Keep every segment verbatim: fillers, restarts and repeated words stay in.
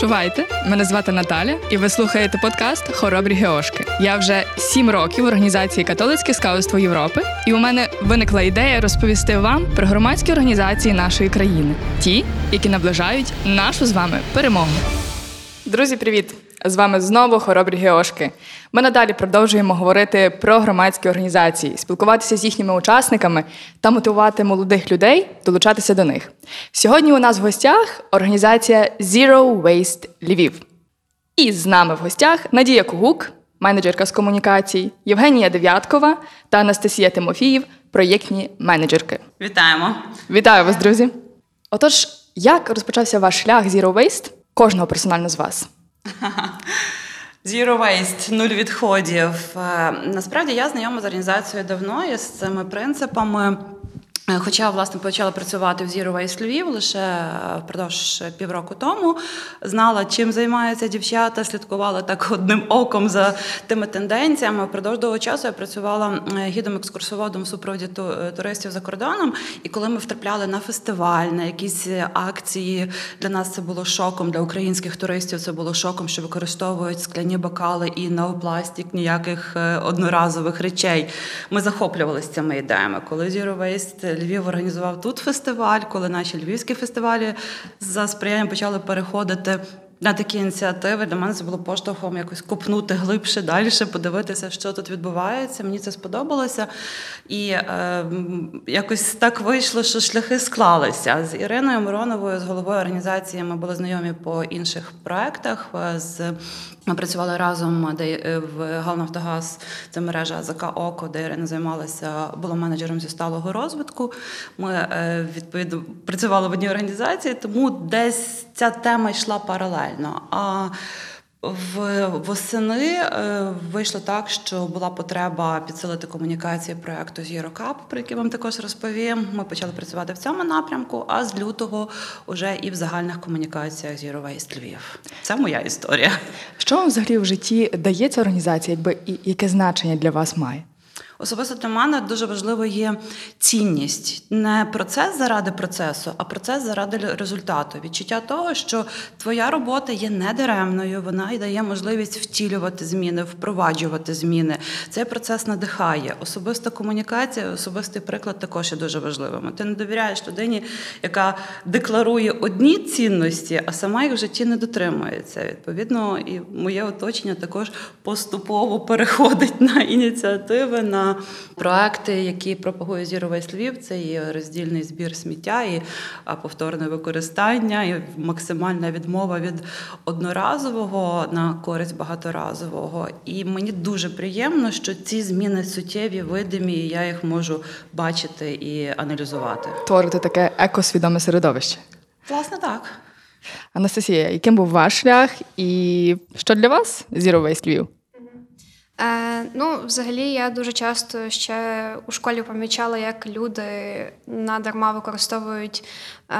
Чувайте, мене звати Наталя, і ви слухаєте подкаст «Хоробрі Геошки». Я вже сім років в організації «Католицьке скаутство Європи», і у мене виникла ідея розповісти вам про громадські організації нашої країни. Ті, які наближають нашу з вами перемогу. Друзі, привіт! З вами знову «Хоробрі Геошки». Ми надалі продовжуємо говорити про громадські організації, спілкуватися з їхніми учасниками та мотивувати молодих людей долучатися до них. Сьогодні у нас в гостях організація Zero Waste Львів. І з нами в гостях Надія Кугук, менеджерка з комунікацій, Євгенія Дев'яткова та Анастасія Тимофіїв, проєктні менеджерки. Вітаємо! Вітаю вас, друзі! Отож, як розпочався ваш шлях Zero Waste? Кожного персонально з вас. Zero Waste, нуль відходів. Насправді, я знайома з організацією давно і з цими принципами. Хоча, власне, почала працювати в Zero Waste Львів лише впродовж півроку тому. Знала, чим займаються дівчата, слідкувала так одним оком за тими тенденціями. Впродовж довго часу я працювала гідом-екскурсоводом в супроводі туристів за кордоном. І коли ми втрапляли на фестиваль, на якісь акції, для нас це було шоком, для українських туристів це було шоком, що використовують скляні бокали і неопластик, ніяких одноразових речей. Ми захоплювалися цими ідеями. Коли Zero Waste Львів організував тут фестиваль, коли наші львівські фестивалі за сприянням почали переходити на такі ініціативи. Для мене це було поштовхом якось копнути глибше, далі, подивитися, що тут відбувається. Мені це сподобалося. І е, якось так вийшло, що шляхи склалися. З Іриною Мироновою, з головою організації, ми були знайомі по інших проєктах. З... Ми працювали разом де, в «Галнафтогаз», це мережа а зе ка «Око», де Ірина займалася, була менеджером зі сталого розвитку. Ми, відповідно, працювали в одній організації, тому десь ця тема йшла паралельно. А в, восени вийшло так, що була потреба підсилити комунікації проєкту Zero Cup, про який вам також розповім. Ми почали працювати в цьому напрямку, а з лютого вже і в загальних комунікаціях Zero Waste Львів. Це моя історія. Що вам взагалі в житті дає ця організація, якби і яке значення для вас має? Особисто для мене дуже важливо є цінність. Не процес заради процесу, а процес заради результату. Відчуття того, що твоя робота є недаремною, вона і дає можливість втілювати зміни, впроваджувати зміни. Цей процес надихає. Особиста комунікація, особистий приклад також є дуже важливим. Ти не довіряєш людині, яка декларує одні цінності, а сама їх в житті не дотримується. Відповідно, і моє оточення також поступово переходить на ініціативи, на проекти, які пропагує Zero Waste Львів, це і роздільний збір сміття, і повторне використання, і максимальна відмова від одноразового на користь багаторазового. І мені дуже приємно, що ці зміни суттєві, видимі, і я їх можу бачити і аналізувати. Творити таке екосвідоме середовище. Власне, так. Анастасія, яким був ваш шлях і що для вас Zero Waste Львів? Е, ну, взагалі, я дуже часто ще у школі помічала, як люди надарма використовують е,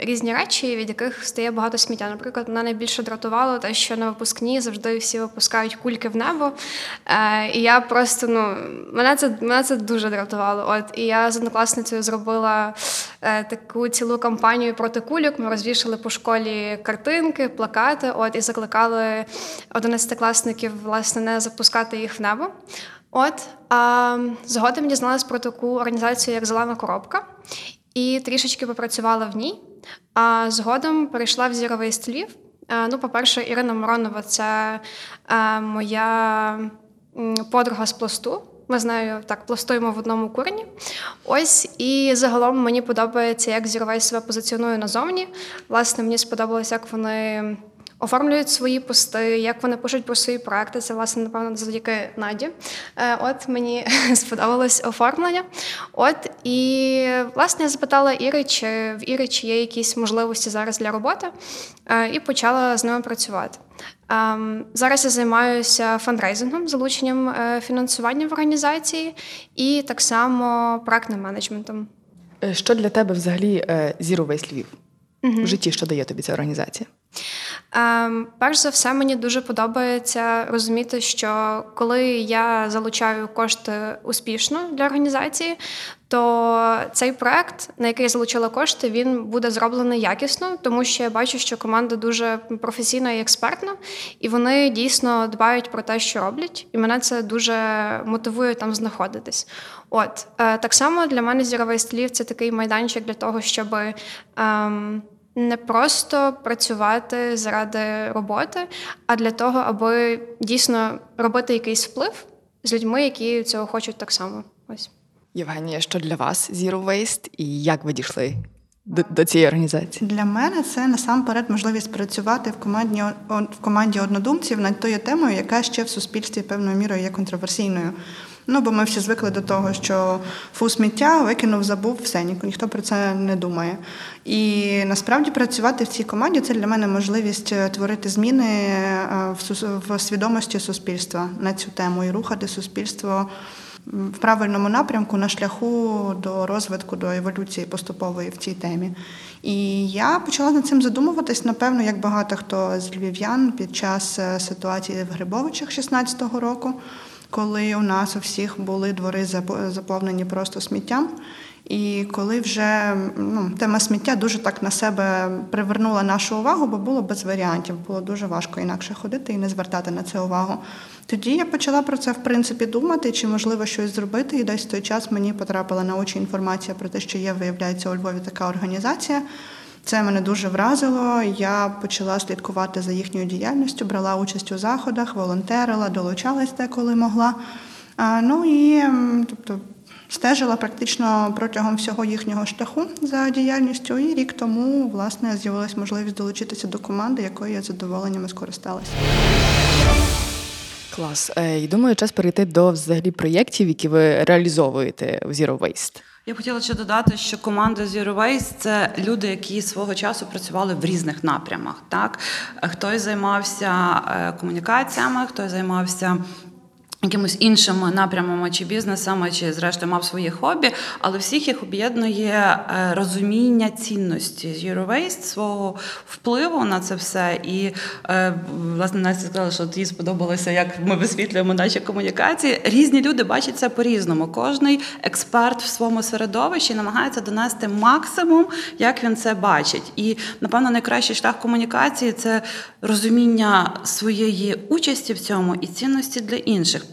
різні речі, від яких стає багато сміття. Наприклад, мене найбільше дратувало те, що на випускні завжди всі випускають кульки в небо. Е, і я просто, ну, мене це, мене це дуже дратувало. От, і я з однокласницею зробила е, таку цілу кампанію проти кульок. Ми розвішали по школі картинки, плакати, от, і закликали одинадцятикласників, власне, не запускати їх в небо. От, а, згодом дізналась про таку організацію, як «Зелена Коробка», і трішечки попрацювала в ній. А згодом перейшла в Zero Waste Львів. А, ну, по-перше, Ірина Миронова – це а, моя подруга з пласту. Ми з нею так пластуємо в одному курені. Ось, і загалом мені подобається, як Zero Waste себе позиціонує назовні. Власне, мені сподобалось, як вони оформлюють свої пости, як вони пишуть про свої проекти. Це, власне, напевно, завдяки Наді. От, мені сподобалось оформлення. От, і, власне, я запитала Іри, чи в Іри, чи є якісь можливості зараз для роботи, і почала з ними працювати. Зараз я займаюся фандрейзингом, залученням фінансування в організації і так само проектним менеджментом. Що для тебе взагалі Zero Waste Львів? Угу. В житті що дає тобі ця організація? Ем, перш за все, мені дуже подобається розуміти, що коли я залучаю кошти успішно для організації, то цей проект, на який я залучила кошти, він буде зроблений якісно, тому що я бачу, що команда дуже професійна і експертна, і вони дійсно дбають про те, що роблять, і мене це дуже мотивує там знаходитись. От, е, так само для мене Zero Waste Львів – це такий майданчик для того, щоб... Ем, не просто працювати заради роботи, а для того, аби дійсно робити якийсь вплив з людьми, які цього хочуть так само. Ось. Євгенія, що для вас Zero Waste і як ви дійшли до, до цієї організації? Для мене це насамперед можливість працювати в команді, в команді однодумців над тою темою, яка ще в суспільстві певною мірою є контроверсійною. Ну, бо ми всі звикли до того, що фу, сміття, викинув, забув, все, ні, ніхто про це не думає. І насправді працювати в цій команді – це для мене можливість творити зміни в свідомості суспільства на цю тему і рухати суспільство в правильному напрямку на шляху до розвитку, до еволюції поступової в цій темі. І я почала над цим задумуватись, напевно, як багато хто з львів'ян під час ситуації в Грибовичах шістнадцятого року, коли у нас у всіх були двори заповнені просто сміттям, і коли вже ну, тема сміття дуже так на себе привернула нашу увагу, бо було без варіантів, було дуже важко інакше ходити і не звертати на це увагу. Тоді я почала про це, в принципі, думати, чи можливо щось зробити, і десь в той час мені потрапила на очі інформація про те, що є, виявляється, у Львові така організація. Це мене дуже вразило, я почала слідкувати за їхньою діяльністю, брала участь у заходах, волонтерила, долучалась де, коли могла. Ну і тобто, стежила практично протягом всього їхнього шляху за діяльністю. І рік тому, власне, з'явилась можливість долучитися до команди, якою я з задоволенням скористалася. Клас. І думаю, час перейти до взагалі проєктів, які ви реалізовуєте в Zero Waste. Я б хотіла ще додати, що команда Zero Waste – це люди, які свого часу працювали в різних напрямах. Так? Хтось займався комунікаціями, хтось займався якимось іншими напрямами чи бізнесами, чи зрештою мав свої хобі, але всіх їх об'єднує розуміння цінності Zero Waste, свого впливу на це все. І, власне, Настя сказала, що їй сподобалося, як ми висвітлюємо наші комунікації. Різні люди бачать це по-різному. Кожний експерт в своєму середовищі намагається донести максимум, як він це бачить. І, напевно, найкращий шлях комунікації – це розуміння своєї участі в цьому і цінності для інших.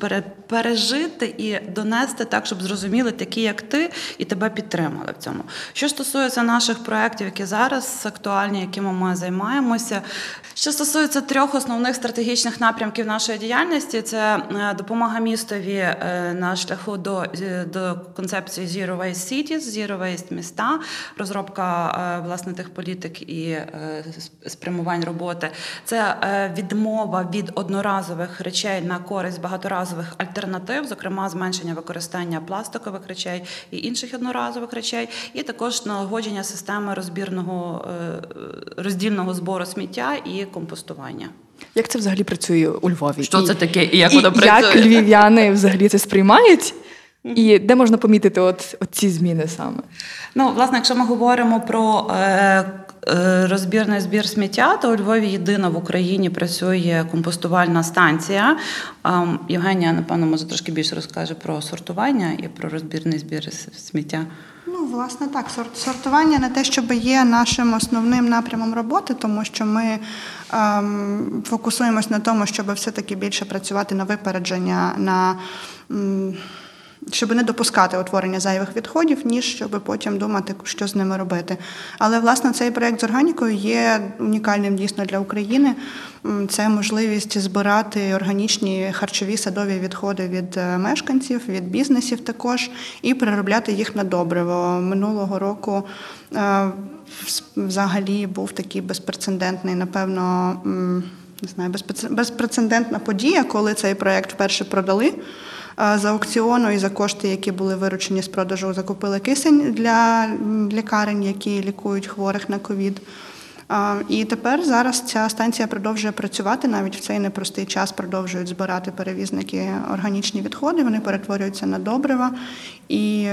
Пережити і донести так, щоб зрозуміли такі, як ти, і тебе підтримали в цьому. Що стосується наших проєктів, які зараз актуальні, якими ми займаємося, що стосується трьох основних стратегічних напрямків нашої діяльності, це допомога містові на шляху до, до концепції Zero Waste Cities, Zero Waste міста, розробка власне тих політик і спрямувань роботи. Це відмова від одноразових речей на користь багаторазових альтернатив, зокрема зменшення використання пластикових речей і інших одноразових речей, і також налагодження системи розбірного роздільного збору сміття і компостування. Як це взагалі працює у Львові? Що і, це таке? І як і воно працює? Як львів'яни взагалі це сприймають? І де можна помітити от, от ці зміни саме? Ну, власне, якщо ми говоримо про е, розбірний збір сміття, то у Львові єдина в Україні працює компостувальна станція. Євгенія, напевно, може трошки більше розкаже про сортування і про розбірний збір сміття. Ну, власне, так. Сортування не те, що є нашим основним напрямом роботи, тому що ми ем, фокусуємось на тому, щоб все-таки більше працювати на випередження, на... Ем, щоб не допускати утворення зайвих відходів, ніж щоб потім думати, що з ними робити. Але, власне, цей проєкт з органікою є унікальним дійсно для України. Це можливість збирати органічні харчові садові відходи від мешканців, від бізнесів також, і переробляти їх на добриво. Минулого року взагалі був такий безпрецедентний, напевно, не знаю, безпрецедентна подія, коли цей проєкт вперше продали. За аукціону і за кошти, які були виручені з продажу, закупили кисень для лікарень, які лікують хворих на ковід. І тепер зараз ця станція продовжує працювати, навіть в цей непростий час продовжують збирати перевізники органічні відходи, вони перетворюються на добрива. І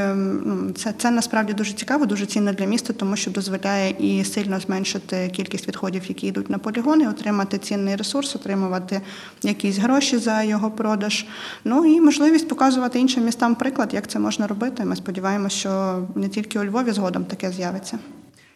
це, це насправді дуже цікаво, дуже цінно для міста, тому що дозволяє і сильно зменшити кількість відходів, які йдуть на полігони, отримати цінний ресурс, отримувати якісь гроші за його продаж. Ну і можливість показувати іншим містам приклад, як це можна робити. Ми сподіваємося, що не тільки у Львові згодом таке з'явиться.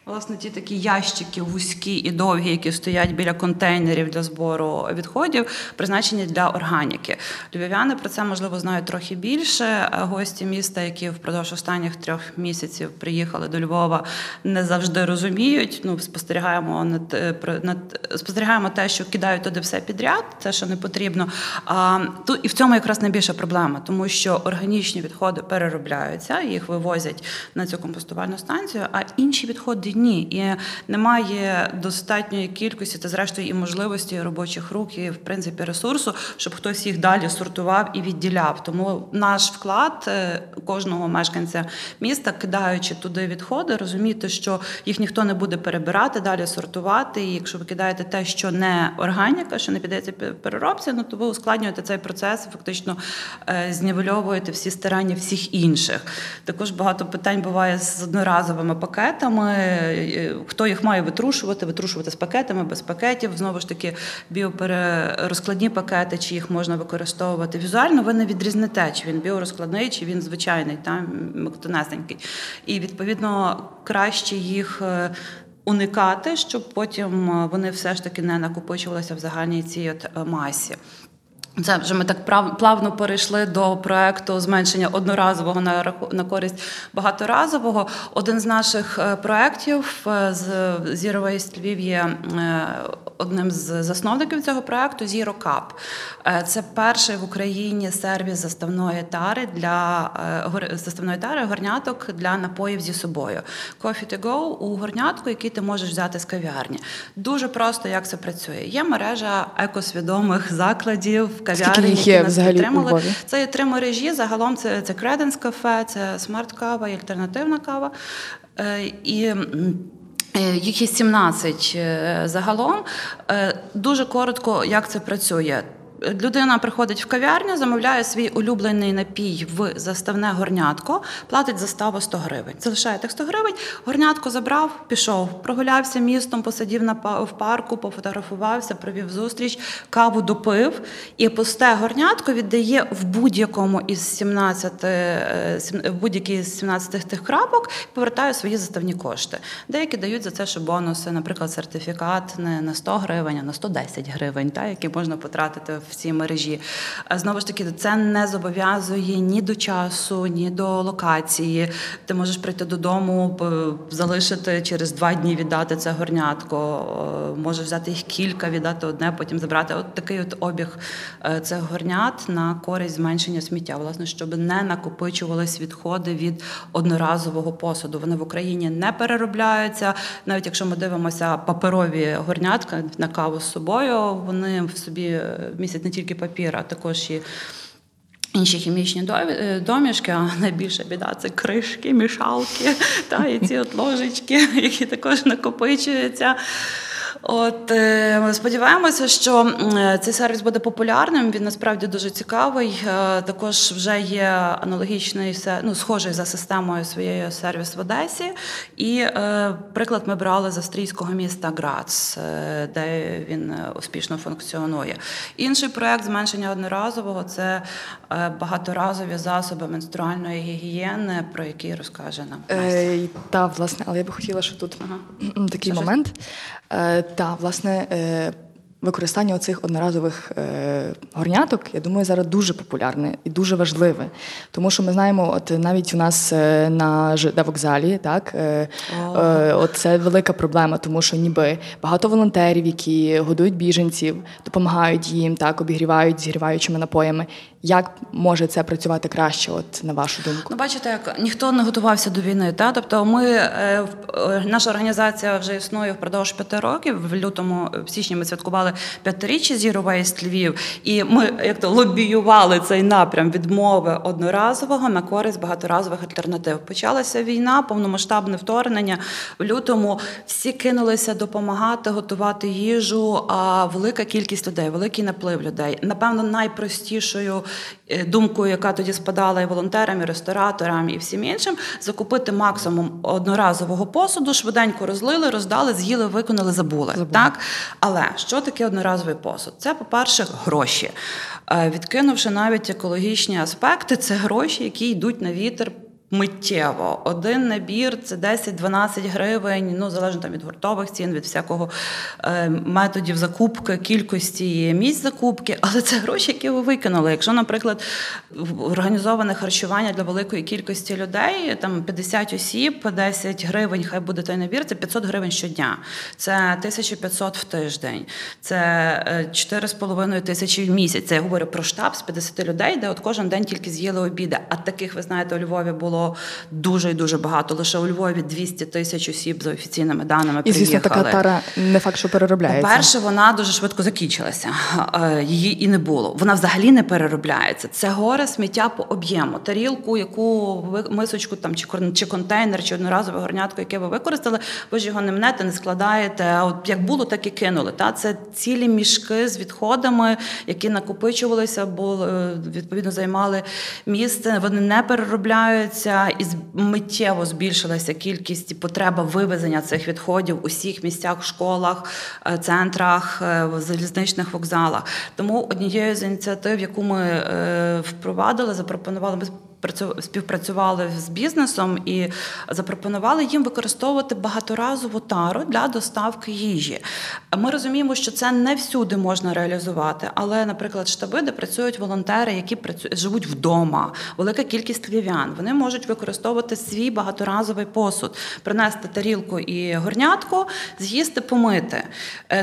Власне, ті такі ящики вузькі і довгі, які стоять біля контейнерів для збору відходів, призначені для органіки. Львів'яни про це, можливо, знають трохи більше. Гості міста, які впродовж останніх трьох місяців приїхали до Львова, не завжди розуміють. Ну, спостерігаємо, над, над, спостерігаємо те, що кидають туди все підряд, те, що не потрібно. А, ту, і в цьому якраз найбільша проблема, тому що органічні відходи переробляються, їх вивозять на цю компостувальну станцію, а інші відходи ні, і немає достатньої кількості та, зрештою, і можливості, і робочих рук, і, в принципі, ресурсу, щоб хтось їх далі сортував і відділяв. Тому наш вклад кожного мешканця міста, кидаючи туди відходи, розуміти, що їх ніхто не буде перебирати, далі сортувати. І якщо ви кидаєте те, що не органіка, що не піддається переробці, ну то ви ускладнюєте цей процес, фактично знівельовуєте всі старання всіх інших. Також багато питань буває з одноразовими пакетами. Хто їх має витрушувати, витрушувати з пакетами, без пакетів. Знову ж таки, біорозкладні пакети, чи їх можна використовувати. Візуально ви не відрізнете, чи він біорозкладний, чи він звичайний, тонесенький. І, відповідно, краще їх уникати, щоб потім вони все ж таки не накопичувалися в загальній цій от масі. Це вже ми так плавно перейшли до проекту зменшення одноразового на, на користь багаторазового. Один з наших проєктів з Zero Waste Львів є одним з засновників цього проекту Zero Cup. Це перший в Україні сервіс заставної тари для заставної тари горняток для напоїв зі собою. Coffee to go у горнятку, який ти можеш взяти з кав'ярні. Дуже просто, як це працює. Є мережа екосвідомих закладів, кав'ярні, які нас підтримали. Це є три мережі. Загалом це, це Credence Cafe, це Smart Cava і альтернативна кава. І їх є сімнадцять загалом. Дуже коротко, як це працює. Людина приходить в кав'ярню, замовляє свій улюблений напій в заставне горнятко, платить заставу сто гривень. Залишає тих сто гривень, горнятко забрав, пішов, прогулявся містом, посидів на, в парку, пофотографувався, провів зустріч, каву допив. І пусте горнятко віддає в будь-якому із сімнадцяти, в будь-якій з сімнадцяти тих крапок, повертає свої заставні кошти. Деякі дають за це ще бонуси, наприклад, сертифікат не на сто гривень, а на сто десять гривень, та, які можна потратити в цій мережі. Знову ж таки, це не зобов'язує ні до часу, ні до локації. Ти можеш прийти додому, залишити, через два дні віддати це горнятко. Можеш взяти їх кілька, віддати одне, потім забрати. От такий от обіг цих горнят на користь зменшення сміття, власне, щоб не накопичувались відходи від одноразового посуду. Вони в Україні не переробляються. Навіть якщо ми дивимося паперові горнятка на каву з собою, вони в собі містять не тільки папір, а також і інші хімічні домішки, а найбільша біда – це кришки, мішалки та і ці от ложечки, які також накопичуються. От, сподіваємося, що цей сервіс буде популярним, він насправді дуже цікавий. Також вже є аналогічний, ну, схожий за системою своєї сервіс в Одесі. І е, приклад ми брали з австрійського міста Грац, де він успішно функціонує. Інший проект зменшення одноразового – це багаторазові засоби менструальної гігієни, про які розкаже нам Настя. Е, та, власне, але я би хотіла, що тут ага. такий що момент. Щось? Та, власне, використання оцих одноразових горняток, я думаю, зараз дуже популярне і дуже важливе. Тому що ми знаємо, от навіть у нас на вокзалі, так, от це велика проблема, тому що ніби багато волонтерів, які годують біженців, допомагають їм, так, обігрівають зігріваючими напоями. Як може це працювати краще, от на вашу думку? Ну, бачите, як ніхто не готувався до війни. Та? Тобто ми, наша організація вже існує впродовж п'яти років. В лютому, в січні ми святкували п'ятиріччя Zero Waste Львів. І ми як-то лобіювали цей напрям відмови одноразового на користь багаторазових альтернатив. Почалася війна, повномасштабне вторгнення. В лютому всі кинулися допомагати, готувати їжу. А велика кількість людей, великий наплив людей. Напевно, найпростішою думкою, яка тоді спадала і волонтерам, і рестораторам, і всім іншим, закупити максимум одноразового посуду, швиденько розлили, роздали, з'їли, виконали, забули. забули. Так? Але що таке одноразовий посуд? Це, по-перше, гроші. Відкинувши навіть екологічні аспекти, це гроші, які йдуть на вітер миттєво. Один набір – це десять-дванадцять гривень, ну, залежно там від гуртових цін, від всякого е, методів закупки, кількості місць закупки, але це гроші, які ви викинули. Якщо, наприклад, організоване харчування для великої кількості людей, там п'ятдесят осіб, десять гривень, хай буде той набір, це п'ятсот гривень щодня, це тисяча п'ятсот в тиждень, це чотири з половиною тисячі в місяць. Це я говорю про штаб з п'ятдесят людей, де от кожен день тільки з'їли обіди. А таких, ви знаєте, у Львові було дуже і дуже багато. Лише у Львові двісті тисяч осіб за офіційними даними приїхали. І, звісно, така тара не факт, що переробляється. По-перше, вона дуже швидко закінчилася. Її і не було. Вона взагалі не переробляється. Це горе сміття по об'єму. Тарілку, яку мисочку, там, чи контейнер, чи одноразове горнятко, яке ви використали, ви ж його не мнете, не складаєте. А от як було, так і кинули. Та? Це цілі мішки з відходами, які накопичувалися, бо відповідно займали місце. Вони не переробляють. І миттєво збільшилася кількість і потреба вивезення цих відходів у всіх місцях, школах, центрах, залізничних вокзалах. Тому однією з ініціатив, яку ми впровадили, запропонували, ми співпрацювали з бізнесом і запропонували їм використовувати багаторазову тару для доставки їжі. Ми розуміємо, що це не всюди можна реалізувати, але, наприклад, штаби, де працюють волонтери, які працюють, живуть вдома, велика кількість львів'ян, вони можуть використовувати свій багаторазовий посуд, принести тарілку і горнятку, з'їсти, помити.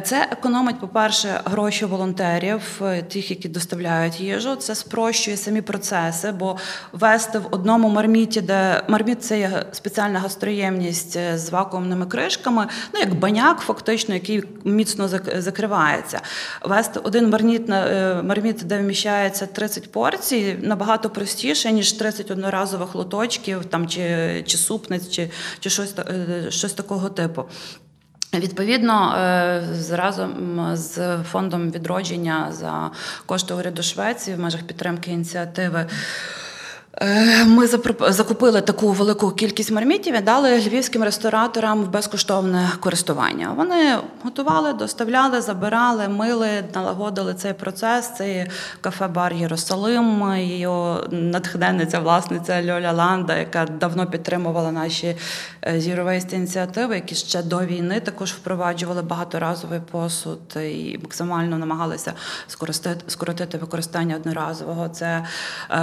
Це економить, по-перше, гроші волонтерів, тих, які доставляють їжу, це спрощує самі процеси, бо вести в одному марміті, де марміт – це є спеціальна гастроємність з вакуумними кришками, ну як баняк фактично, який міцно закривається. Вести один марміт, марміт, де вміщається тридцять порцій, набагато простіше, ніж тридцять одноразових лоточків, там, чи, чи супниць, чи, чи щось, щось такого типу. Відповідно, разом з фондом відродження за кошти уряду Швеції в межах підтримки ініціативи ми закупили таку велику кількість мармітів і дали львівським рестораторам в безкоштовне користування. Вони готували, доставляли, забирали, мили, налагодили цей процес. Це кафе-бар «Єрусалим», її натхненниця, власниця Льоля Ланда, яка давно підтримувала наші Zero Waste ініціативи, які ще до війни також впроваджували багаторазовий посуд і максимально намагалися скоротити використання одноразового. Це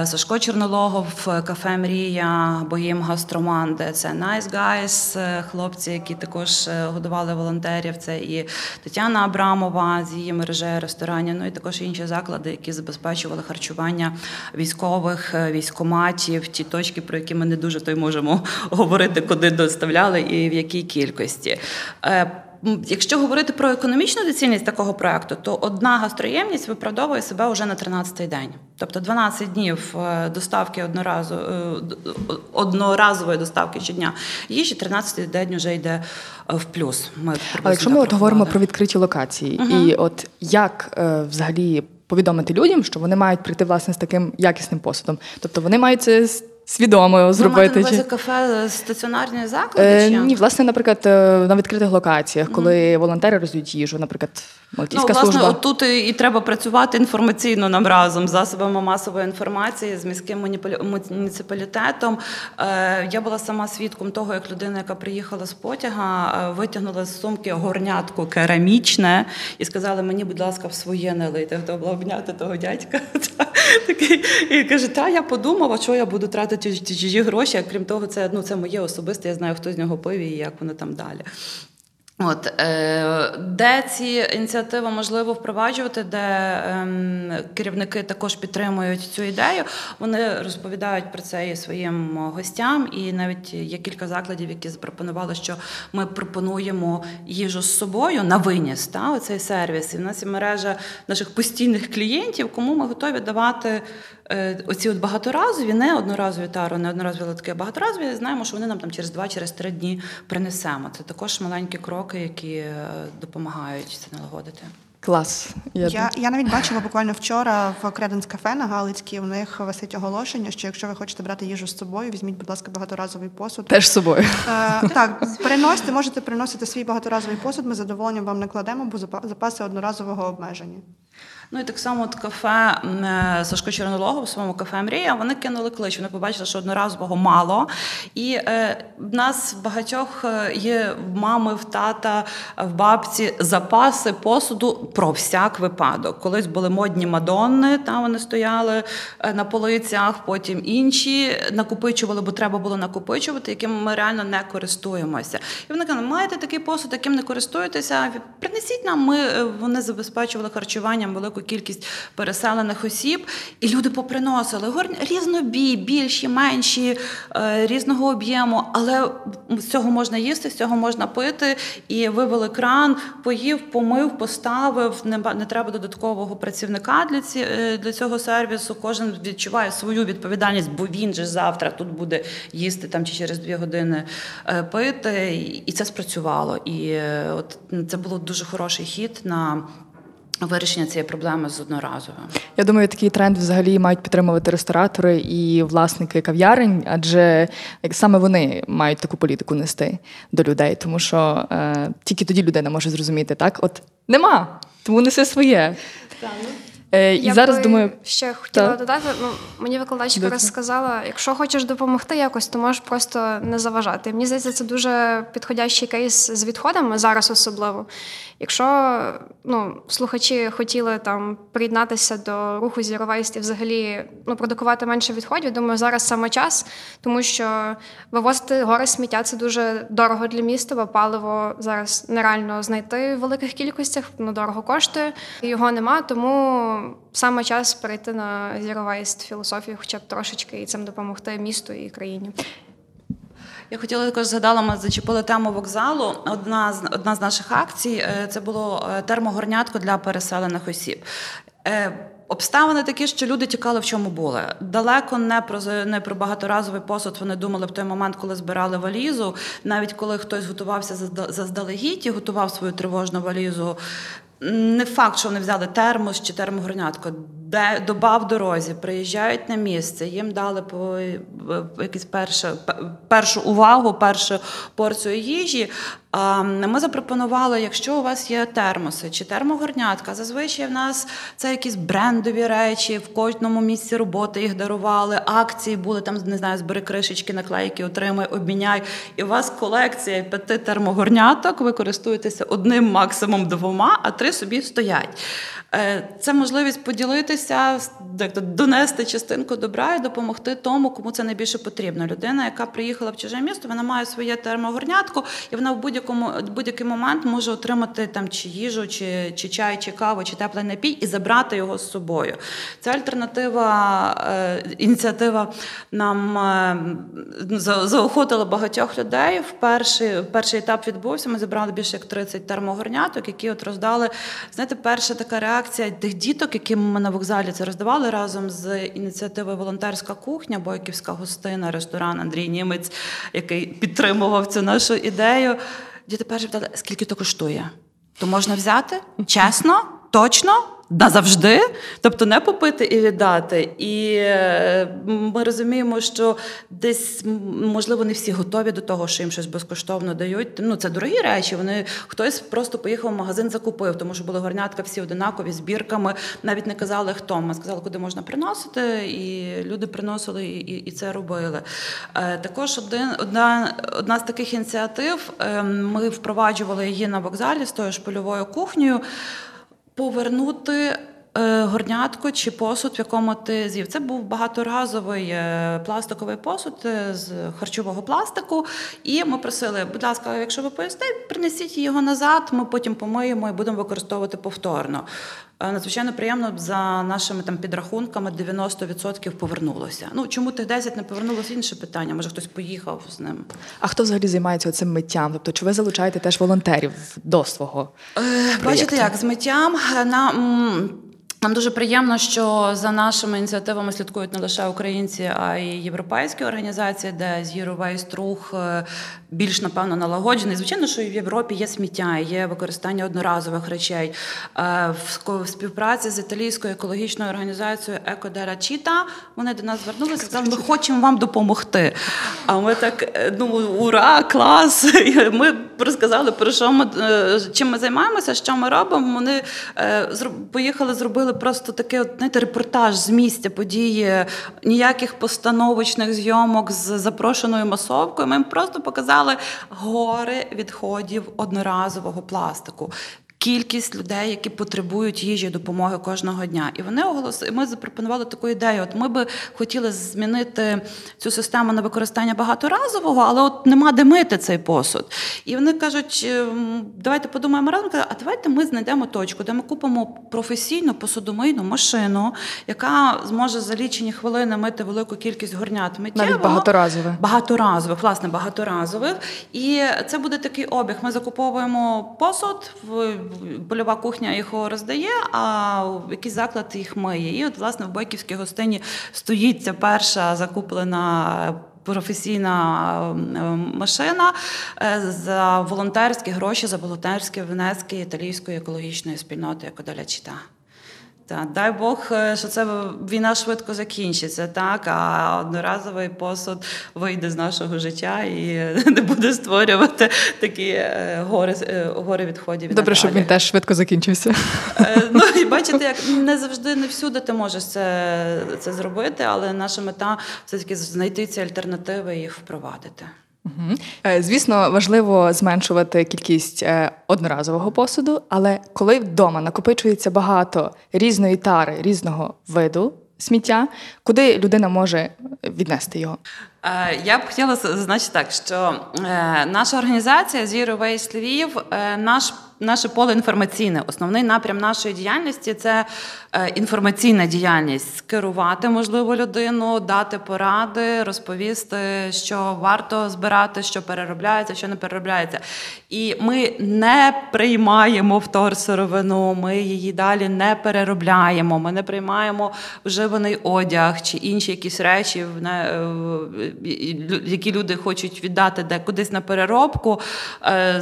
Сашко Чорнолого в кафе «Мрія», «Боїм Гастроман», де це «Nice Guys», хлопці, які також годували волонтерів, це і Тетяна Абрамова з її мережею ресторанів, ну і також інші заклади, які забезпечували харчування військових, військкоматів, ті точки, про які ми не дуже то й можемо говорити, куди доставляли і в якій кількості. Якщо говорити про економічну доцільність такого проекту, то одна гастроємність виправдовує себе вже на тринадцятий день. Тобто дванадцять днів доставки одноразу, одноразової доставки щодня їжі, тринадцятий день вже йде в плюс. Ми Але якщо ми от говоримо про відкриті локації, угу. і от як взагалі повідомити людям, що вони мають прийти власне з таким якісним посудом? Тобто вони мають це свідомо зробити. Ви маєте на увазі кафе, стаціонарні заклади? Е, ні, власне, наприклад, на відкритих локаціях, коли mm-hmm. волонтери роздають їжу, наприклад, Мальтійська ну, служба. Власне, тут і, і треба працювати інформаційно нам разом з засобами масової інформації, з міським муніципалітетом. Е, я була сама свідком того, як людина, яка приїхала з потяга, витягнула з сумки горнятку керамічне і сказала, мені, будь ласка, в своє не лити. Готова була обняти того дядька. І каже, та, я подумала, що я буду тратити чужі гроші, а крім того, це, ну, це моє особисте, я знаю, хто з нього пив і як воно там далі. От, де ці ініціативи можливо впроваджувати, де керівники також підтримують цю ідею, вони розповідають про це і своїм гостям, і навіть є кілька закладів, які запропонували, що ми пропонуємо їжу з собою на виніс, та, оцей сервіс. І в нас є мережа наших постійних клієнтів, кому ми готові давати оці от багаторазові, не одноразові таро, не одноразові лотки, а багаторазові, знаємо, що вони нам там через два-три дні принесемо. Це також маленькі кроки, які допомагають це налагодити. Клас. Я, я, я навіть бачила буквально вчора в Credence Cafe на Галицькій, у них висить оголошення, що якщо ви хочете брати їжу з собою, візьміть, будь ласка, багаторазовий посуд. Теж з собою. Е, так, переносите, можете приносити свій багаторазовий посуд, ми з задоволенням вам накладемо, бо запаси одноразового обмежені. Ну і так само от кафе Сашко Чорнолого в своєму кафе «Мрія», вони кинули клич, вони побачили, що одноразового мало. І е, в нас в багатьох є в мами, в тата, в бабці запаси посуду про всяк випадок. Колись були модні мадонни, там вони стояли на полицях, потім інші накопичували, бо треба було накопичувати, яким ми реально не користуємося. І вони кажуть, маєте такий посуд, яким не користуєтеся, принесіть нам, ми, вони забезпечували харчуванням велику кількість переселених осіб, і люди поприносили різнобій, більші, менші, різного об'єму, але з цього можна їсти, з цього можна пити, і вивели кран, поїв, помив, поставив, не, не треба додаткового працівника для, ці, для цього сервісу, кожен відчуває свою відповідальність, бо він же завтра тут буде їсти там, чи через дві години пити, і це спрацювало. І от це було дуже хороший хід на вирішення цієї проблеми з одноразовим. Я думаю, такий тренд взагалі мають підтримувати ресторатори і власники кав'ярень, адже саме вони мають таку політику нести до людей, тому що е, тільки тоді людина може зрозуміти, так? От нема, тому неси своє. Так, ну. Е, і я зараз, би думаю, ще хотіла та. додати, ну, мені викладачка розказала, якщо хочеш допомогти якось, то можеш просто не заважати. Мені здається, це дуже підходящий кейс з відходами, зараз особливо. Якщо ну, слухачі хотіли там приєднатися до руху Zero Waste і взагалі ну, продукувати менше відходів, думаю, зараз саме час, тому що вивозити гори сміття – це дуже дорого для міста, бо паливо зараз нереально знайти в великих кількостях, воно дорого коштує, його нема, тому саме час перейти на Zero Waste філософію хоча б трошечки і цим допомогти місту і країні. Я хотіла також згадала, ми зачепили тему вокзалу. Одна з, одна з наших акцій – це було термогорнятко для переселених осіб. Обставини такі, що люди тікали в чому були. Далеко не про, не про багаторазовий посуд вони думали в той момент, коли збирали валізу. Навіть коли хтось готувався заздалегідь і готував свою тривожну валізу, не факт, що вони взяли термос чи термогорнятко. Де доба в дорозі, приїжджають на місце, їм дали по якісь перше першу увагу, першу порцію їжі. Ми запропонували, якщо у вас є термоси чи термогорнятка, зазвичай в нас це якісь брендові речі, в кожному місці роботи їх дарували, акції були, там, не знаю, збери кришечки, наклейки, отримай, обміняй. І у вас колекція п'яти термогорняток, ви користуєтеся одним, максимум двома, а три собі стоять. Це можливість поділитися, донести частинку добра і допомогти тому, кому це найбільше потрібно. Людина, яка приїхала в чуже місто, вона має своє термогорнятко, і вона в будь будь-який момент може отримати там чи їжу, чи, чи чай, чи каву, чи теплий напій і забрати його з собою. Це альтернатива, е, ініціатива нам е, заохотила багатьох людей. В перший, перший етап відбувся, ми зібрали більше як тридцять термогорняток, які от роздали. Знаєте, перша така реакція тих діток, яким ми на вокзалі це роздавали разом з ініціативою «Волонтерська кухня», бойківська гостина, ресторан Андрій Німець, який підтримував цю нашу ідею. Діти перші питали, скільки то коштує? То можна взяти? Чесно? Точно? Назавжди? Тобто не попити і віддати. І ми розуміємо, що десь, можливо, не всі готові до того, що їм щось безкоштовно дають. Ну, це дорогі речі. Вони, хтось просто поїхав в магазин, закупив, тому що були горнятка всі одинакові, з бірками. Навіть не казали, хто. Ми сказали, куди можна приносити, і люди приносили, і, і це робили. Також один, одна, одна з таких ініціатив, ми впроваджували її на вокзалі з тою ж польовою кухнею, повернути горнятку чи посуд, в якому ти з'їв. Це був багаторазовий пластиковий посуд з харчового пластику. І ми просили, будь ласка, якщо ви поїсте, принесіть його назад, ми потім помиємо і будемо використовувати повторно. Надзвичайно приємно, за нашими там підрахунками дев'яносто відсотків повернулося. Ну, чому тих десять не повернулося, інше питання. Може, хтось поїхав з ним. А хто взагалі займається цим миттям? Тобто, чи ви залучаєте теж волонтерів до свого проєкту? Бачите, як з миттям на... Нам дуже приємно, що за нашими ініціативами слідкують не лише українці, а й європейські організації, де Zero Waste рух більш, напевно, налагоджений. Звичайно, що і в Європі є сміття, є використання одноразових речей. В співпраці з італійською екологічною організацією Екодора Чіта вони до нас звернулися і сказали, ми хочемо вам допомогти. А ми так, ну, ура, клас! Ми розказали, про що ми, чим ми займаємося, що ми робимо. Вони поїхали, зробили просто такий, знаєте, репортаж з місця події, ніяких постановочних зйомок з запрошеною масовкою. Ми їм просто показали гори відходів одноразового пластику. Кількість людей, які потребують їжі і допомоги кожного дня. І вони оголосили, ми запропонували таку ідею. От ми би хотіли змінити цю систему на використання багаторазового, але от нема де мити цей посуд. І вони кажуть, давайте подумаємо разом, а давайте ми знайдемо точку, де ми купимо професійну посудомийну машину, яка зможе за лічені хвилини мити велику кількість горнят миттєво. Навіть багаторазових. Багаторазових, власне, багаторазових. І це буде такий обіг. Ми закуповуємо посуд, в польова кухня їх роздає, а якийсь заклад їх миє. І от, власне, в Бойківській гостині стоїть ця перша закуплена професійна машина за волонтерські гроші, за волонтерські внески італійської екологічної спільноти «Екодора Чіта». Та, дай Бог, що це війна швидко закінчиться, так, а одноразовий посуд вийде з нашого життя і не буде створювати такі гори, гори відходів. Добре, щоб він теж швидко закінчився. Ну, і бачите, як не завжди, не всюди ти можеш це, це зробити, але наша мета – це таки знайти ці альтернативи і їх впровадити. Угу. Звісно, важливо зменшувати кількість одноразового посуду, але коли вдома накопичується багато різної тари, різного виду сміття, куди людина може віднести його? Я б хотіла зазначити так, що наша організація Zero Waste Львів, наш наше поле інформаційне. Основний напрям нашої діяльності – це інформаційна діяльність. Скерувати, можливо, людину, дати поради, розповісти, що варто збирати, що переробляється, що не переробляється. І ми не приймаємо вторсировину, ми її далі не переробляємо, ми не приймаємо вживаний одяг чи інші якісь речі, які люди хочуть віддати де кудись на переробку.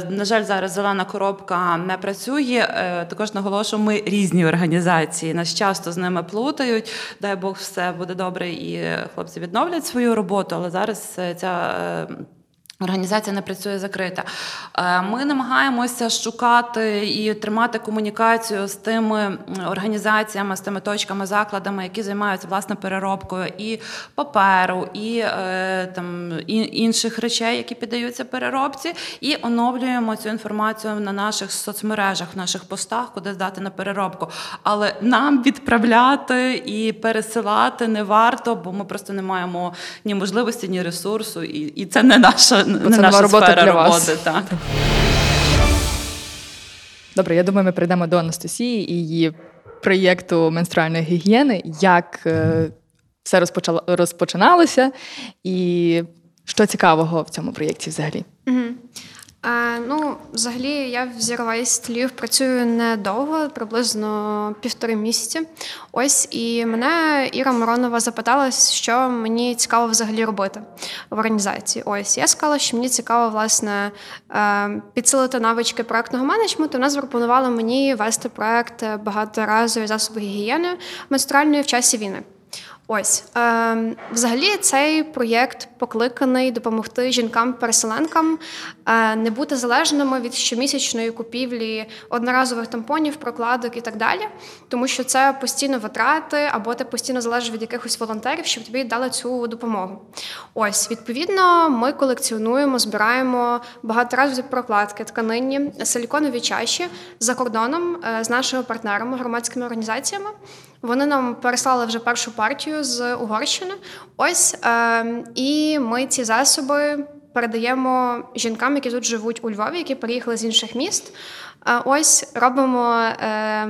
На жаль, зараз «Зелена коробка» не працює. Також наголошую, ми різні організації. Нас часто з ними плутають. Дай Бог, все буде добре і хлопці відновлять свою роботу, але зараз ця організація не працює, закрита. Ми намагаємося шукати і тримати комунікацію з тими організаціями, з тими точками, закладами, які займаються, власне, переробкою і паперу, і, там, і інших речей, які піддаються переробці, і оновлюємо цю інформацію на наших соцмережах, в наших постах, куди здати на переробку. Але нам відправляти і пересилати не варто, бо ми просто не маємо ні можливості, ні ресурсу, і, і це не наша Бо це нова робота для вас. Так. Добре, я думаю, ми перейдемо до Анастасії і її проєкту менструальної гігієни, як все розпочало, розпочиналося і що цікавого в цьому проєкті взагалі. Угу. Е, ну, взагалі, я в Zero Waste Львів працюю недовго, приблизно півтори місяці. Ось, і мене Іра Миронова запитала, що мені цікаво взагалі робити в організації. Ось, я сказала, що мені цікаво, власне, е, підсилити навички проєктного менеджменту. Вона запропонувала мені вести проєкт багаторазові засоби гігієни менструальної в часі війни. Ось, е, взагалі цей проєкт покликаний допомогти жінкам-переселенкам е, не бути залежними від щомісячної купівлі одноразових тампонів, прокладок і так далі, тому що це постійно витрати, або ти постійно залежиш від якихось волонтерів, щоб тобі дали цю допомогу. Ось, відповідно, ми колекціонуємо, збираємо багаторазові прокладки, тканинні, силіконові чаші за кордоном е, з нашими партнерами, громадськими організаціями. Вони нам переслали вже першу партію з Угорщини. Ось, е, і ми ці засоби передаємо жінкам, які тут живуть у Львові, які переїхали з інших міст. Е, ось, робимо е,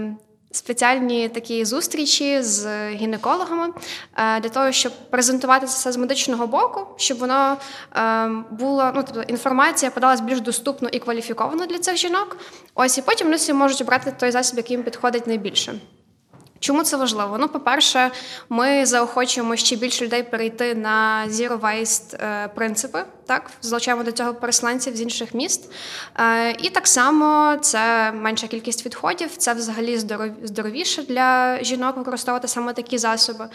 спеціальні такі зустрічі з гінекологами е, для того, щоб презентувати це все з медичного боку, щоб воно е, було, ну, тобто інформація подалась більш доступно і кваліфіковано для цих жінок. Ось, і потім вони всі можуть обрати той засіб, який їм підходить найбільше. Чому це важливо? Ну, по-перше, ми заохочуємо ще більше людей перейти на Zero Waste принципи, так? Залучаємо до цього переселенців з інших міст. І так само це менша кількість відходів, це взагалі здоровіше для жінок використовувати саме такі засоби.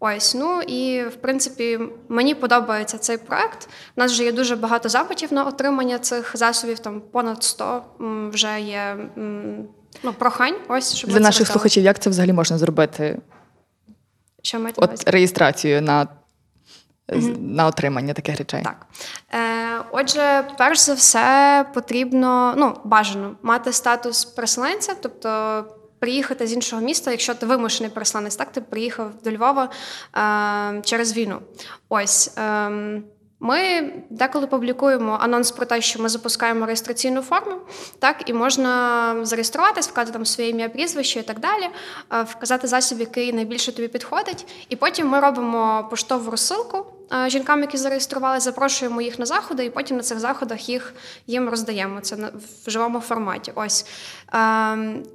Ось, ну і, в принципі, мені подобається цей проект. У нас вже є дуже багато запитів на отримання цих засобів, там понад сто вже є... Ну, прохань, ось, щоб для наших слухачів, як це взагалі можна зробити? Що маєте на увазі? От реєстрацію на, mm-hmm. на отримання таких речей. Так. Е, отже, перш за все потрібно, ну, бажано мати статус переселенця, тобто приїхати з іншого міста, якщо ти вимушений переселенець, так, ти приїхав до Львова е, через війну. Ось. Е, Ми деколи публікуємо анонс про те, що ми запускаємо реєстраційну форму, так, і можна зареєструватись, вказати там своє ім'я, прізвище і так далі, вказати засіб, який найбільше тобі підходить. І потім ми робимо поштову розсилку жінкам, які зареєструвалися, запрошуємо їх на заходи, і потім на цих заходах їх їм роздаємо. Це в живому форматі. Ось.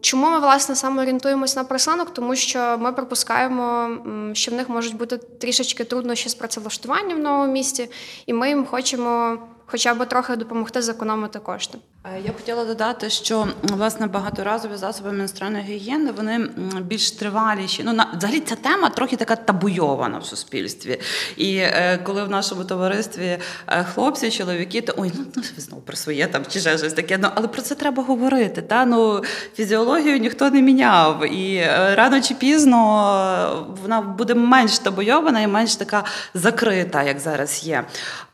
Чому ми, власне, саме орієнтуємось на переселенок? Тому що ми припускаємо, що в них можуть бути трішечки труднощі з працевлаштуванням в новому місті, і ми їм хочемо хоча б трохи допомогти зекономити кошти. Я хотіла додати, що, власне, багаторазові засоби менструальної гігієни, вони більш триваліші. Ну, на, взагалі, ця тема трохи така табуйована в суспільстві. І е, коли в нашому товаристві е, хлопці, чоловіки, то, ой, ну, ви знову про своє там, чи ще щось таке. Ну, але про це треба говорити, та? Ну, фізіологію ніхто не міняв. І е, рано чи пізно вона буде менш табуйована і менш така закрита, як зараз є.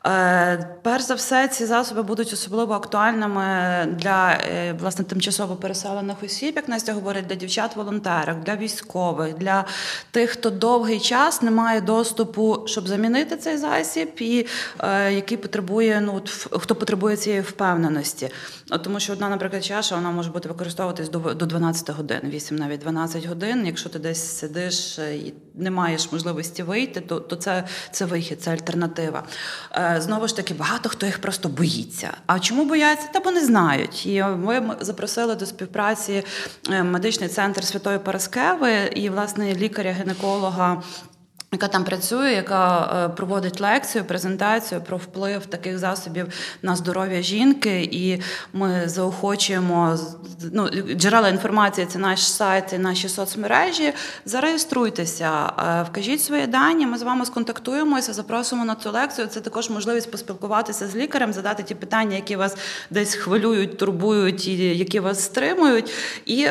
Е, перш за все, ці засоби будуть особливо актуальними для, власне, тимчасово переселених осіб, як Настя говорить, для дівчат-волонтерок, для військових, для тих, хто довгий час не має доступу, щоб замінити цей засіб, і е, який потребує, ну, хто потребує цієї впевненості. От, тому що одна, наприклад, чаша, вона може бути використовуватись до, до дванадцяти годин, вісім, навіть дванадцять годин. Якщо ти десь сидиш і не маєш можливості вийти, то, то це, це вихід, це альтернатива. Е, знову ж таки, багато хто їх просто боїться. А чому бояться? Та бо не знають. І ми запросили до співпраці медичний центр Святої Параскеви і, власне, лікаря-гінеколога, яка там працює, яка проводить лекцію, презентацію про вплив таких засобів на здоров'я жінки. І ми заохочуємо, ну, джерела інформації – це наш сайт і наші соцмережі. Зареєструйтеся, вкажіть свої дані, ми з вами сконтактуємося, запросимо на цю лекцію. Це також можливість поспілкуватися з лікарем, задати ті питання, які вас десь хвилюють, турбують, і які вас стримують. І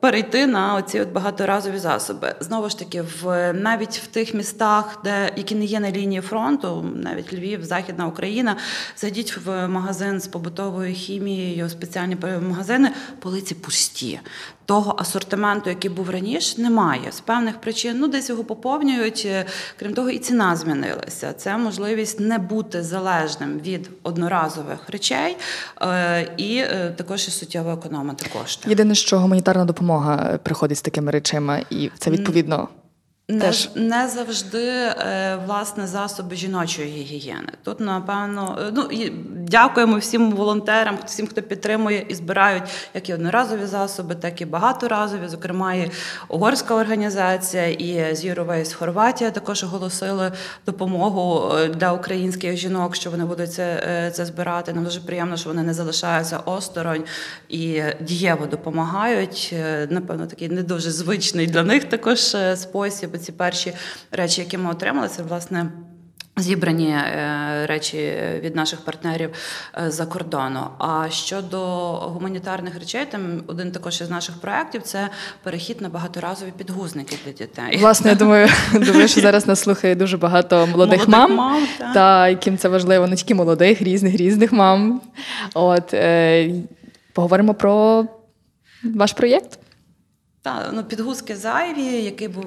перейти на оці от багаторазові засоби. Знову ж таки, в, навіть в тих містах, де, які не є на лінії фронту, навіть Львів, Західна Україна, зайдіть в магазин з побутовою хімією, спеціальні магазини, полиці пусті. Того асортименту, який був раніше, немає. З певних причин, ну, десь його поповнюють. Крім того, і ціна змінилася. Це можливість не бути залежним від одноразових речей і також і суттєво економити кошти. Єдине, що гуманітарна допомога приходить з такими речами, і це відповідно... Не, не завжди, власне, засоби жіночої гігієни. Тут, напевно, ну, дякуємо всім волонтерам, всім, хто підтримує і збирають як і одноразові засоби, так і багаторазові. Зокрема, і угорська організація, і Zero Waste Хорватія також оголосили допомогу для українських жінок, що вони будуть це, це збирати. Нам дуже приємно, що вони не залишаються осторонь і дієво допомагають. Напевно, такий не дуже звичний для них також спосіб. Ці перші речі, які ми отримали, це, власне, зібрані речі від наших партнерів за кордону. А щодо гуманітарних речей, там один також із наших проєктів – це перехід на багаторазові підгузники для дітей. Власне, я думаю, думаю, що зараз нас слухає дуже багато молодих, молодих мам, мам та. та яким це важливо, не тільки молодих, різних, різних мам. От, е, поговоримо про ваш проєкт. Та, ну, підгузки зайві, який був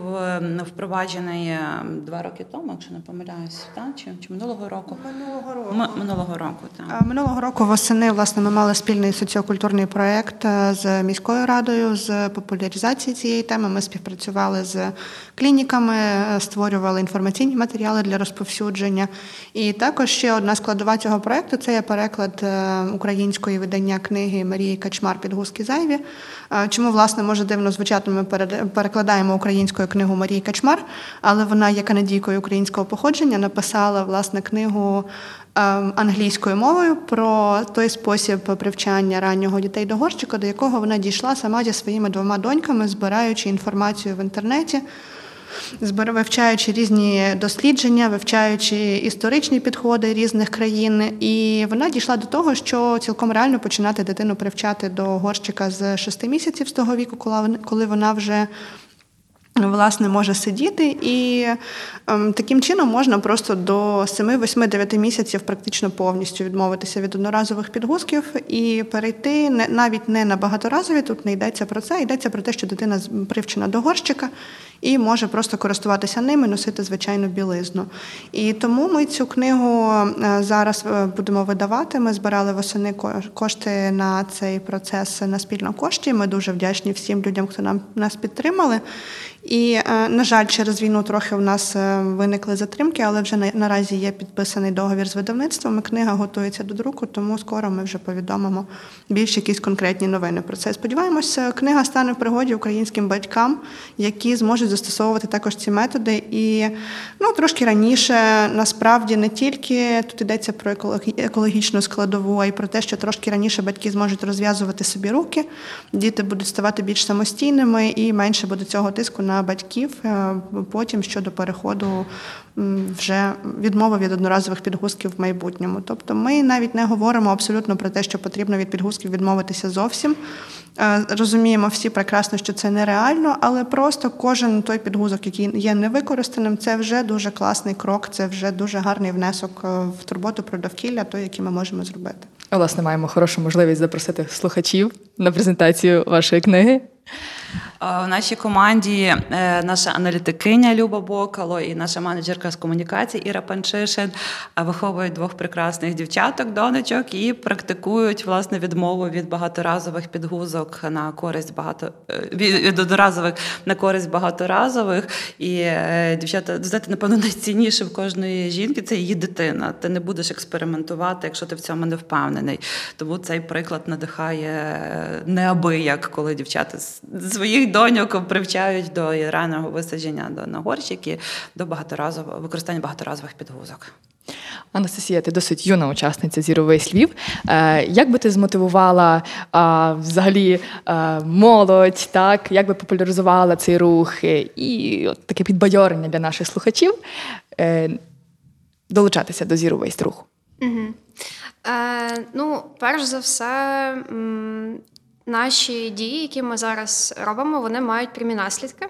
впроваджений два роки тому, якщо не помиляюсь, та? Чи, чи минулого року? Минулого року. М- минулого року, так. Минулого року восени, власне, ми мали спільний соціокультурний проєкт з міською радою, з популяризації цієї теми. Ми співпрацювали з клініками, створювали інформаційні матеріали для розповсюдження. І також ще одна складова цього проєкту – це є переклад української видання книги Марії Качмар «Підгузки зайві». Чому, власне, може дивно звучати? Ми перекладаємо українською книгу Марії Качмар, але вона є канадійкою українського походження, написала, власне, книгу англійською мовою про той спосіб привчання раннього дітей до горщика, до якого вона дійшла сама зі своїми двома доньками, збираючи інформацію в інтернеті, вивчаючи різні дослідження, вивчаючи історичні підходи різних країн. І вона дійшла до того, що цілком реально починати дитину привчати до горщика з шести місяців, з того віку, коли вона вже, власне, може сидіти. І таким чином можна просто до семи-восьми-дев'яти місяців практично повністю відмовитися від одноразових підгузків і перейти навіть не на багаторазові, тут не йдеться про це, йдеться про те, що дитина привчена до горщика, і може просто користуватися ними, носити звичайну білизну. І тому ми цю книгу зараз будемо видавати. Ми збирали восени кошти на цей процес на спільно кошті. Ми дуже вдячні всім людям, хто нам нас підтримали. І, на жаль, через війну трохи в нас виникли затримки, але вже наразі є підписаний договір з видавництвом, і книга готується до друку, тому скоро ми вже повідомимо більш якісь конкретні новини про це. Сподіваємося, книга стане в пригоді українським батькам, які зможуть застосовувати також ці методи. І, ну, трошки раніше, насправді, не тільки тут йдеться про екологічну складову, а й про те, що трошки раніше батьки зможуть розв'язувати собі руки, діти будуть ставати більш самостійними і менше буде цього тиску на батьків потім щодо переходу вже відмови від одноразових підгузків в майбутньому. Тобто ми навіть не говоримо абсолютно про те, що потрібно від підгузків відмовитися зовсім. Розуміємо всі прекрасно, що це нереально, але просто кожен той підгузок, який є невикористаним, це вже дуже класний крок, це вже дуже гарний внесок в турботу про довкілля, той, який ми можемо зробити. Власне, маємо хорошу можливість запросити слухачів на презентацію вашої книги. В нашій команді наша аналітикиня Люба Бокало і наша менеджерка з комунікацій Іра Панчишин виховують двох прекрасних дівчаток, донечок, і практикують, власне, відмову від багаторазових підгузок на користь багато від одноразових на користь багаторазових. І дівчата, знаєте, напевно, найцінніше в кожної жінки це її дитина. Ти не будеш експериментувати, якщо ти в цьому не впевнений. Тому цей приклад надихає неабияк, коли дівчата своїх доньок привчають до раннього висадження на горщики, до багаторазового використання багаторазових підгузок. Анастасія, ти досить юна учасниця Zero Waste Львів. Як би ти змотивувала а, взагалі а, молодь, так? Як би популяризувала цей рух і от таке підбадьорення для наших слухачів е, долучатися до Zero Waste руху? Угу. Е, ну, перш за все, м- наші дії, які ми зараз робимо, вони мають прямі наслідки.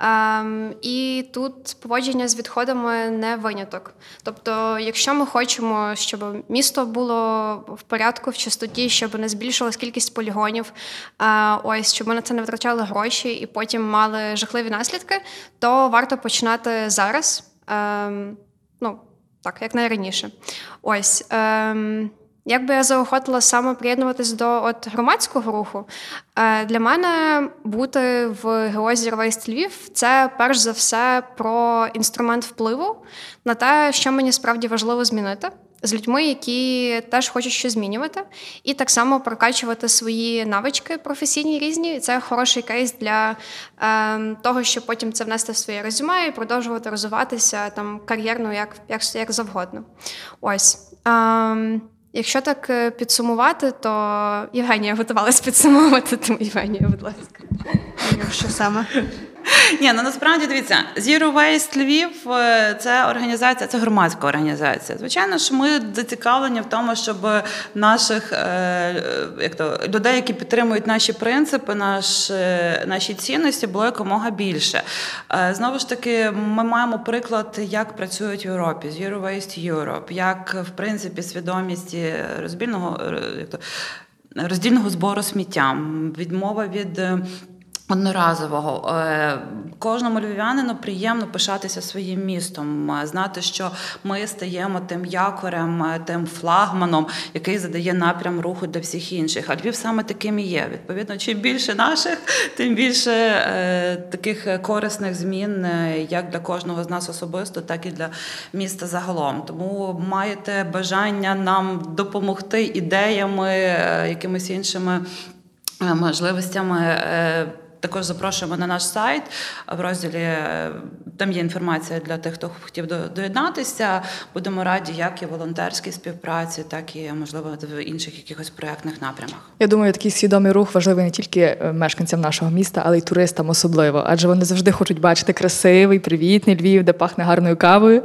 Ем, і тут поводження з відходами не виняток. Тобто, якщо ми хочемо, щоб місто було в порядку, в чистоті, щоб не збільшилась кількість полігонів, е, ось, щоб ми на це не витрачали гроші і потім мали жахливі наслідки, то варто починати зараз, ем, ну, так, як найраніше. Ось, ем, якби я заохотила саме приєднуватись до от громадського руху, для мене бути в ГО Zero Waste Львів – це перш за все про інструмент впливу на те, що мені справді важливо змінити. з людьми, які теж хочуть щось змінювати, і так само прокачувати свої навички професійні різні. І це хороший кейс для е, того, щоб потім це внести в своє резюме і продовжувати розвиватися там кар'єрно, як, як, як завгодно. Ось. Е, якщо так підсумувати, то Євгенія готувалась підсумувати, тому Євгенія, будь ласка. Що саме? Ні, ну насправді, дивіться, Zero Waste Львів – це організація, це громадська організація. Звичайно, що ми зацікавлені в тому, щоб наших як то, людей, які підтримують наші принципи, наші, наші цінності, було якомога більше. Знову ж таки, ми маємо приклад, як працюють в Європі, Zero Waste Europe, як, в принципі, свідомість розбільного, як то, роздільного збору сміття, відмова від... одноразового. Кожному львів'янину приємно пишатися своїм містом, знати, що ми стаємо тим якорем, тим флагманом, який задає напрям руху для всіх інших. А Львів саме таким і є. Відповідно, чим більше наших, тим більше таких корисних змін, як для кожного з нас особисто, так і для міста загалом. Тому маєте бажання нам допомогти ідеями, якимись іншими можливостями, також запрошуємо на наш сайт, в розділі там є інформація для тих, хто хотів доєднатися. Будемо раді, як і волонтерській співпраці, так і, можливо, в інших якихось проєктних напрямах. Я думаю, такий свідомий рух важливий не тільки мешканцям нашого міста, але й туристам особливо, адже вони завжди хочуть бачити красивий, привітний Львів, де пахне гарною кавою.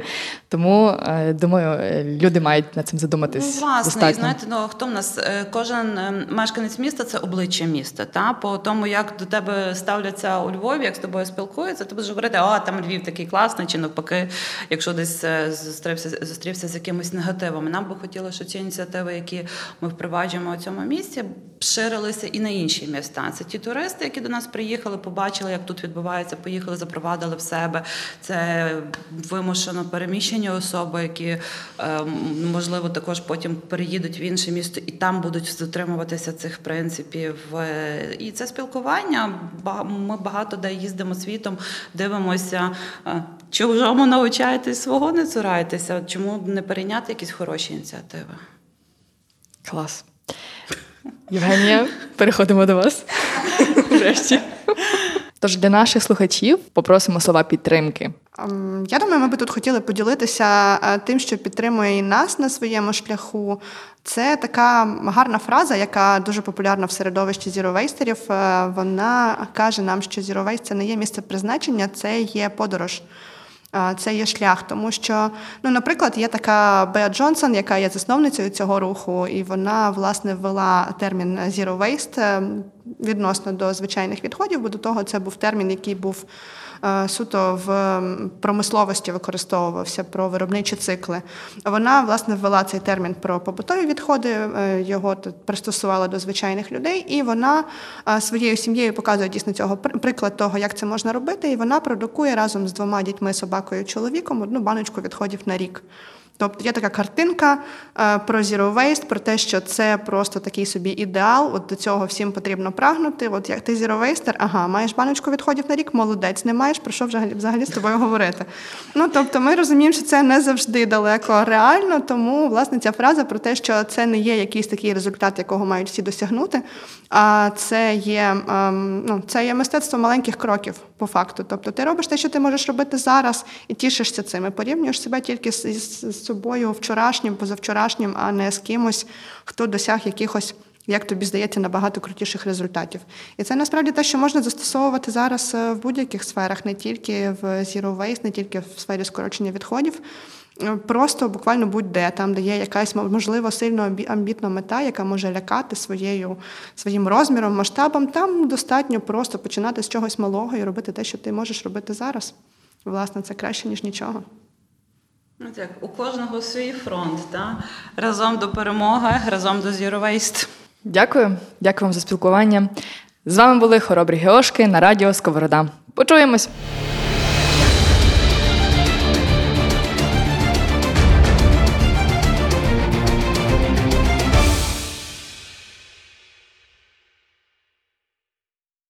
Тому, думаю, люди мають над цим задуматись. Ну, власне, достатньо. І знаєте, ну, хто в нас? Кожен мешканець міста – це обличчя міста. Та? По тому, як до тебе ставляться у Львові, як з тобою спілкуються, ти будеш говорити, а там Львів такий класний, чи навпаки, якщо десь зустрівся, зустрівся з якимось негативом. Нам би хотілося, що ці ініціативи, які ми впроваджуємо у цьому місці, ширилися і на інші міста. Це ті туристи, які до нас приїхали, побачили, як тут відбувається, поїхали, запровадили в себе. Це вимушено переміщені особи, які, можливо, також потім переїдуть в інше місто і там будуть дотримуватися цих принципів. І це спілкування. Ми багато де їздимо світом, дивимося, чужому навчайтесь, свого не цурайтеся. Чому не перейняти якісь хороші ініціативи? Клас. Євгенія, переходимо до вас. Врешті. Тож для наших слухачів попросимо слова підтримки. Я думаю, ми би тут хотіли поділитися тим, що підтримує і нас на своєму шляху. Це така гарна фраза, яка дуже популярна в середовищі зіровейстерів. Вона каже нам, що зіровейст – це не є місце призначення, це є подорож. Це є шлях, тому що, ну, наприклад, є така Беа Джонсон, яка є засновницею цього руху, і вона, власне, ввела термін «zero waste» відносно до звичайних відходів, бо до того це був термін, який був суто в промисловості використовувався, про виробничі цикли. Вона, власне, ввела цей термін про побутові відходи, його пристосувала до звичайних людей, і вона своєю сім'єю показує дійсно цього приклад того, як це можна робити, і вона продукує разом з двома дітьми, собакою, чоловіком одну баночку відходів на рік. Тобто є така картинка про Zero Waste, про те, що це просто такий собі ідеал, от до цього всім потрібно прагнути. От як ти Zero Waster, ага, маєш баночку відходів на рік, молодець, не маєш, про що взагалі, взагалі з тобою говорити. Ну, тобто ми розуміємо, що це не завжди далеко реально, тому, власне, ця фраза про те, що це не є якийсь такий результат, якого мають всі досягнути, а це є, ну, це є мистецтво маленьких кроків, по факту. Тобто ти робиш те, що ти можеш робити зараз, і тішишся цим, і порівнюєш себе тільки з, з собою вчорашнім, позавчорашнім, а не з кимось, хто досяг якихось, як тобі здається, набагато крутіших результатів. І це насправді те, що можна застосовувати зараз в будь-яких сферах, не тільки в Zero Waste, не тільки в сфері скорочення відходів, просто буквально будь-де, там, де є якась, можливо, сильно амбітна мета, яка може лякати своєю, своїм розміром, масштабом, там достатньо просто починати з чогось малого і робити те, що ти можеш робити зараз. Власне, це краще, ніж нічого. Ну так, у кожного свій фронт, та? Разом до перемоги, разом до Zero Waste. Дякую, дякую вам за спілкування. З вами були Хоробрі Геошки на радіо Сковорода. Почуємось!